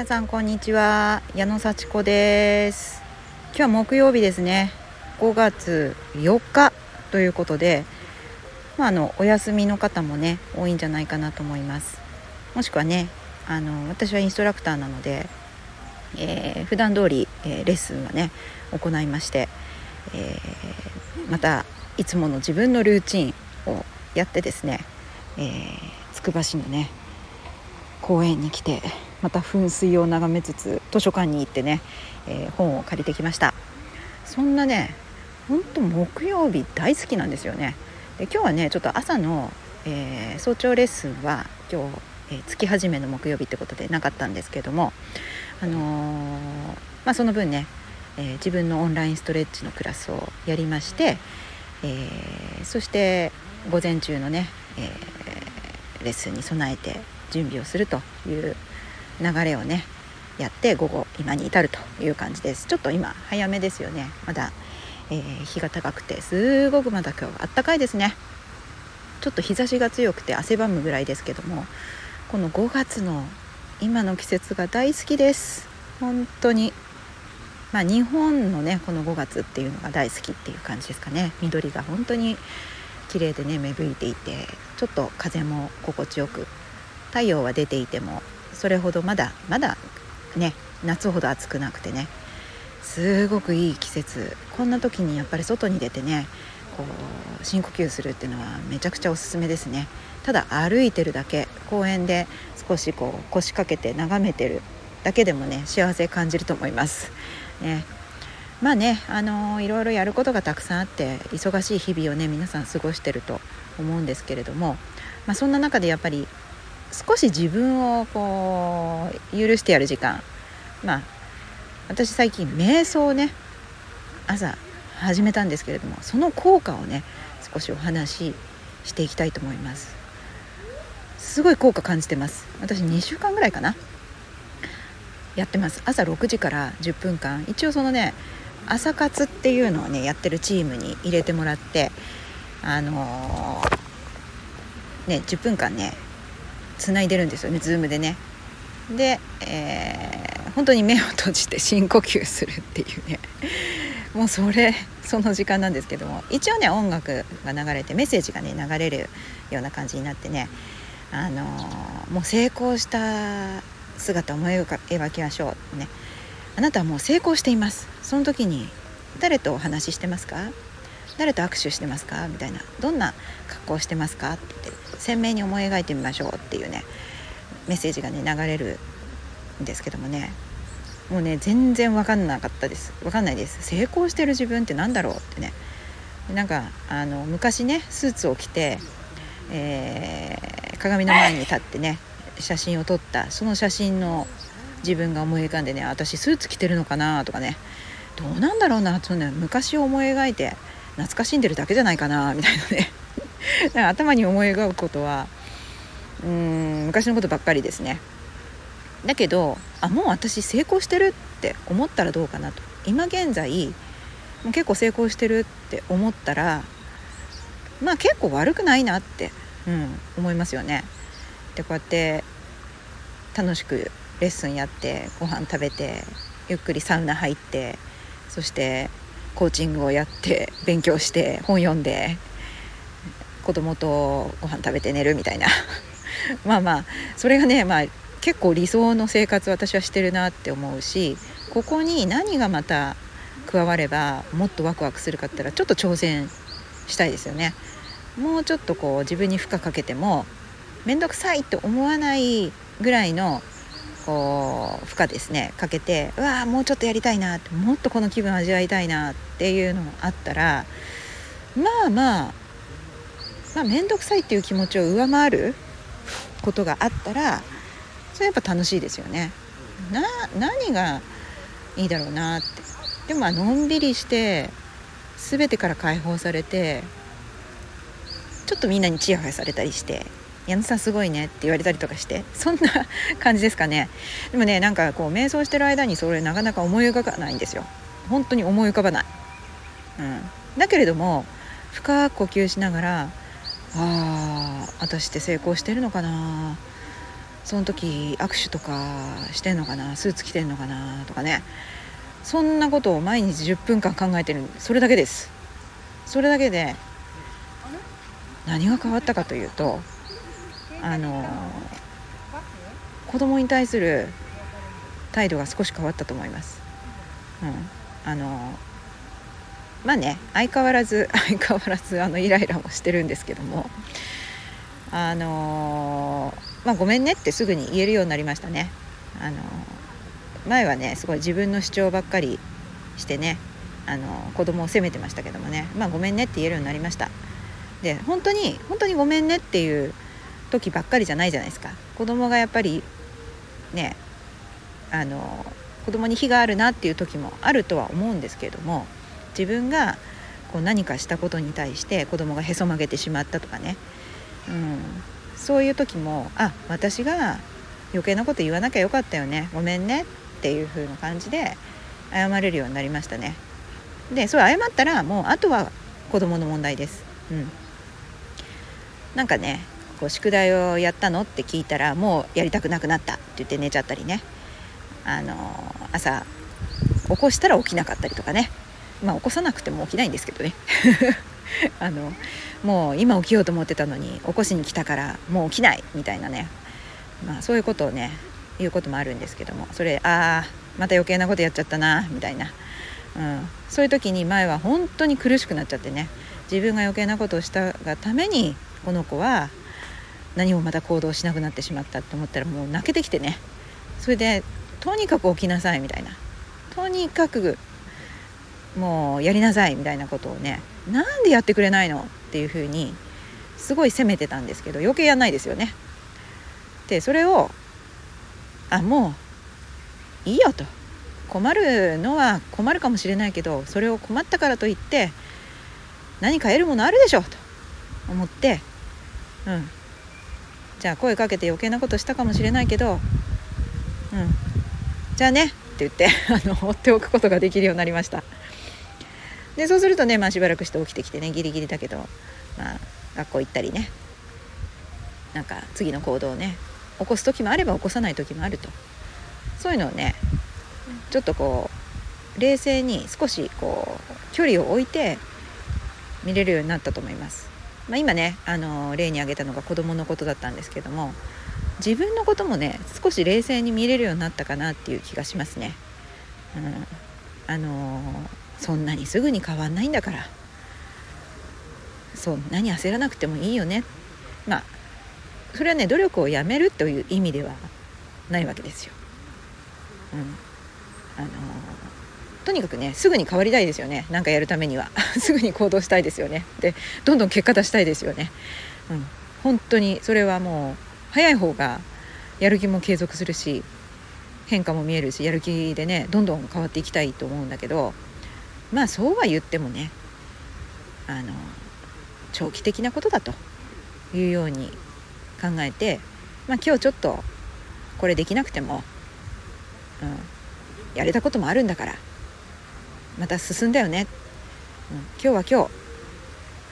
皆さんこんにちは、矢野幸子です。今日は木曜日ですね。5月4日ということで、お休みの方もね多いんじゃないかなと思います。もしくはね、私はインストラクターなので、普段通り、レッスンはね行いまして、またいつもの自分のルーチンをやってですね、つくば市のね公園に来て、また噴水を眺めつつ図書館に行ってね、本を借りてきました。そんなね、本当木曜日大好きなんですよね。で、今日はねちょっと朝の、早朝レッスンは今日月始めの木曜日ってことでなかったんですけども、その分ね、自分のオンラインストレッチのクラスをやりまして、そして午前中のね、レッスンに備えて準備をするという流れをねやって、午後今に至るという感じです。ちょっと今早めですよね。まだ、日が高くてすごくまだ今日は暖かいですね。ちょっと日差しが強くて汗ばむぐらいですけども、この5月の今の季節が大好きです。本当に、日本のねこの5月っていうのが大好きっていう感じですかね。緑が本当に綺麗でね芽吹いていて、ちょっと風も心地よく、太陽は出ていてもそれほどまだね夏ほど暑くなくてね、すごくいい季節。こんな時にやっぱり外に出てね深呼吸するっていうのはめちゃくちゃおすすめですね。ただ歩いてるだけ、公園で少し腰掛けて眺めてるだけでもね幸せ感じると思います、ね。いろいろやることがたくさんあって忙しい日々をね皆さん過ごしてると思うんですけれども、そんな中でやっぱり少し自分を許してやる時間、私最近瞑想をね朝始めたんですけれども、その効果をね少しお話ししていきたいと思います。すごい効果感じてます。私2週間ぐらいかなやってます。朝6時から10分間、一応そのね朝活っていうのをねやってるチームに入れてもらって10分間ね繋いでるんですよね、ズームでね。で、本当に目を閉じて深呼吸するっていうねもうその時間なんですけども、一応ね音楽が流れてメッセージがね流れるような感じになってね、もう成功した姿を思い描きましょうね。あなたはもう成功しています。その時に誰とお話ししてますか、誰と握手してますかみたいな、どんな格好をしてますかって鮮明に思い描いてみましょうっていうねメッセージがね流れるんですけどもね、もうね全然分かんないです。成功してる自分ってなんだろうってね、昔ねスーツを着て、鏡の前に立ってね写真を撮った、その写真の自分が思い浮かんでね、私スーツ着てるのかなとかね、どうなんだろうなとね、昔を思い描いて懐かしんでるだけじゃないかなみたいなねだから頭に思い描くことは昔のことばっかりですね。だけどもう私成功してるって思ったらどうかなと、今現在もう結構成功してるって思ったら結構悪くないなって、思いますよね。で、こうやって楽しくレッスンやってご飯食べてゆっくりサウナ入って、そしてコーチングをやって勉強して本読んで子供とご飯食べて寝るみたいなそれがね結構理想の生活私はしてるなって思うし、ここに何がまた加わればもっとワクワクするかって言ったら、ちょっと挑戦したいですよね。もうちょっと自分に負荷かけてもめんどくさいって思わないぐらいの負荷ですねかけて、もうちょっとやりたいなって、もっとこの気分味わいたいなっていうのがあったら、めんどくさいっていう気持ちを上回ることがあったら、それやっぱ楽しいですよね。何がいいだろうなって。でものんびりして全てから解放されて、ちょっとみんなにチヤホヤされたりして矢野さんすごいねって言われたりとかして、そんな感じですかね。でもね瞑想してる間にそれなかなか思い浮かばないんですよ。本当に思い浮かばない、だけれども深く呼吸しながら、私って成功してるのかな、その時握手とかしてんのかな、スーツ着てんのかなとかね、そんなことを毎日10分間考えてる。それだけです。それだけで何が変わったかというと、子供に対する態度が少し変わったと思います、まあね、相変わらずイライラもしてるんですけども、まあ、ごめんねってすぐに言えるようになりましたね。前はね、すごい自分の主張ばっかりしてね、子供を責めてましたけどもね、まあ、ごめんねって言えるようになりました。で、本当にごめんねっていう時ばっかりじゃないじゃないですか。子供がやっぱりね、子供に非があるなっていう時もあるとは思うんですけれども、自分がこう何かしたことに対して子供がへそ曲げてしまったとかね、そういう時も、あ、私が余計なこと言わなきゃよかったよね、ごめんねっていう風な感じで謝れるようになりましたね。で、それ謝ったらもうあとは子供の問題です、なんかね、こう宿題をやったのって聞いたら、もうやりたくなくなったって言って寝ちゃったりね、朝起こしたら起きなかったりとかね、まあ起こさなくても起きないんですけどねもう今起きようと思ってたのに起こしに来たからもう起きないみたいなね、まあ、そういうことをね言うこともあるんですけども、それ、あー、また余計なことやっちゃったなみたいな、そういう時に前は本当に苦しくなっちゃってね、自分が余計なことをしたがためにこの子は何もまた行動しなくなってしまったと思ったら、もう泣けてきてね、それでとにかく起きなさいみたいな、とにかくもうやりなさいみたいなことをね、なんでやってくれないのっていうふうにすごい責めてたんですけど、余計やんないですよね。で、それを、あ、もういいよと、困るのは困るかもしれないけど、それを困ったからといって何か得るものあるでしょと思って、じゃあ声かけて余計なことしたかもしれないけど、じゃあねって言って放っておくことができるようになりました。で、そうするとね、まあ、しばらくして起きてきてね、ギリギリだけど、まあ、学校行ったりね、なんか次の行動をね、起こす時もあれば起こさない時もあると、そういうのをね、ちょっとこう冷静に少しこう距離を置いて見れるようになったと思います。まあ、今ね、例に挙げたのが子どものことだったんですけども、自分のこともね、少し冷静に見れるようになったかなっていう気がしますね。そんなにすぐに変わんないんだから、そんなに焦らなくてもいいよね。まあ、それはね、努力をやめるという意味ではないわけですよ。とにかくね、すぐに変わりたいですよね。なんかやるためにはすぐに行動したいですよね。で、どんどん結果出したいですよね。本当にそれはもう早い方がやる気も継続するし、変化も見えるし、やる気でね、どんどん変わっていきたいと思うんだけど、まあ、そうは言ってもね、長期的なことだというように考えて、まあ、今日ちょっとこれできなくても、やれたこともあるんだから、また進んだよね、今日は今日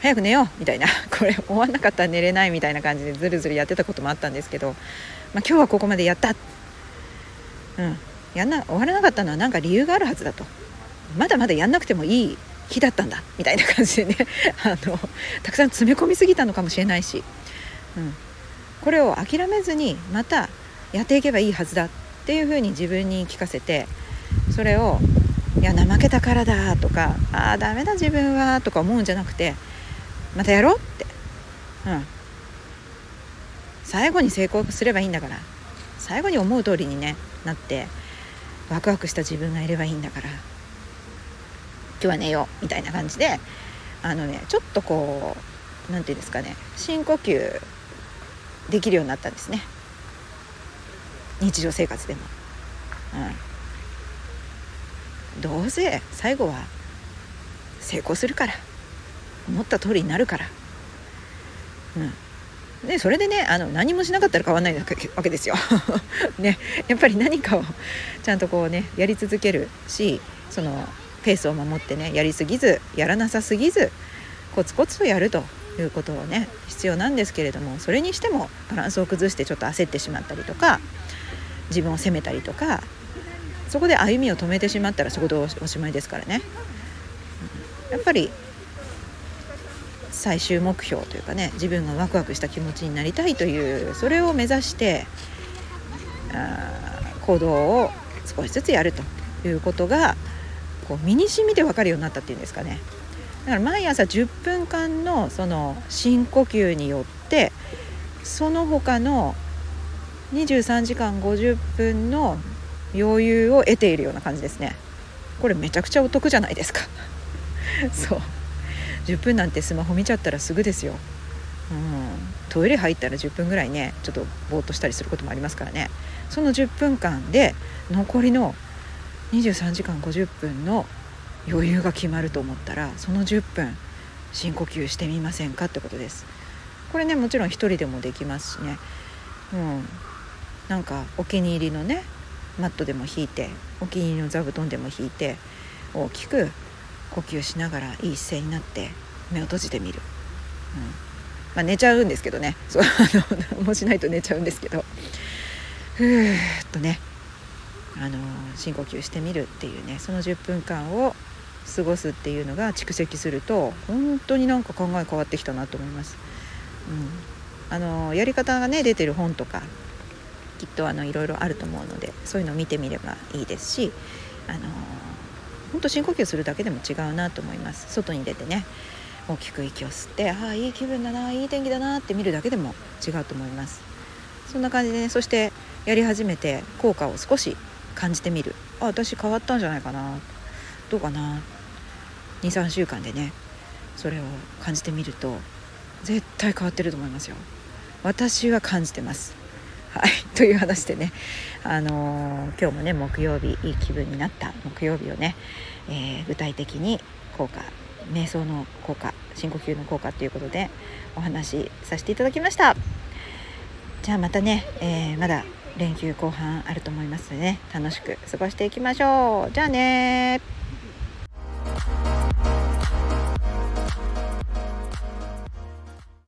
早く寝ようみたいな、これ終わんなかったら寝れないみたいな感じでずるずるやってたこともあったんですけど、まあ、今日はここまでやった、終わらなかったのはなんか理由があるはずだと、まだまだやんなくてもいい日だったんだみたいな感じでねたくさん詰め込みすぎたのかもしれないし、これを諦めずにまたやっていけばいいはずだっていうふうに自分に聞かせて、それを、いや怠けたからだとか、ああダメだ自分はとか思うんじゃなくて、またやろうって、最後に成功すればいいんだから、最後に思う通りに、ね、なってワクワクした自分がいればいいんだから、今日は寝ようみたいな感じで、ちょっとこうなんていうんですかね、深呼吸できるようになったんですね、日常生活でも。どうせ最後は成功するから、思った通りになるから、でそれでね、何もしなかったら変わらないわけですよね、やっぱり何かをちゃんとこうねやり続けるし、そのペースを守ってね、やりすぎずやらなさすぎずコツコツとやるということをね必要なんですけれども、それにしてもバランスを崩してちょっと焦ってしまったりとか自分を責めたりとか、そこで歩みを止めてしまったらそこでおしまいですからね。やっぱり最終目標というかね、自分がワクワクした気持ちになりたいという、それを目指して行動を少しずつやるということがこう身に染みて分かるようになったっていうんですかね。だから毎朝10分間のその深呼吸によってその他の23時間50分の余裕を得ているような感じですね。これめちゃくちゃお得じゃないですかそう、10分なんてスマホ見ちゃったらすぐですよ、トイレ入ったら10分ぐらいねちょっとぼーっとしたりすることもありますからね。その10分間で残りの23時間50分の余裕が決まると思ったら、その10分深呼吸してみませんかってことです。これねもちろん一人でもできますしね、なんかお気に入りのねマットでも引いて、お気に入りの座布団でも引いて、大きく呼吸しながらいい姿勢になって目を閉じてみる、まあ寝ちゃうんですけどね、そう何もしないと寝ちゃうんですけど、ふーっとね深呼吸してみるっていうね、その10分間を過ごすっていうのが蓄積すると本当になんか考え変わってきたなと思います、やり方がね出てる本とかきっといろいろあると思うので、そういうのを見てみればいいですし、本当深呼吸するだけでも違うなと思います。外に出てね大きく息を吸って、ああいい気分だな、いい天気だなって見るだけでも違うと思います。そんな感じでね、そしてやり始めて効果を少し感じてみる。あ、私変わったんじゃないかな、どうかな、 2,3 週間でねそれを感じてみると絶対変わってると思いますよ。私は感じてます。はい、という話でね、今日もね木曜日、いい気分になった木曜日をね、具体的に効果、瞑想の効果、深呼吸の効果ということでお話しさせていただきました。じゃあまたね、まだ連休後半あると思いますのでね、楽しく過ごしていきましょう。じゃあね。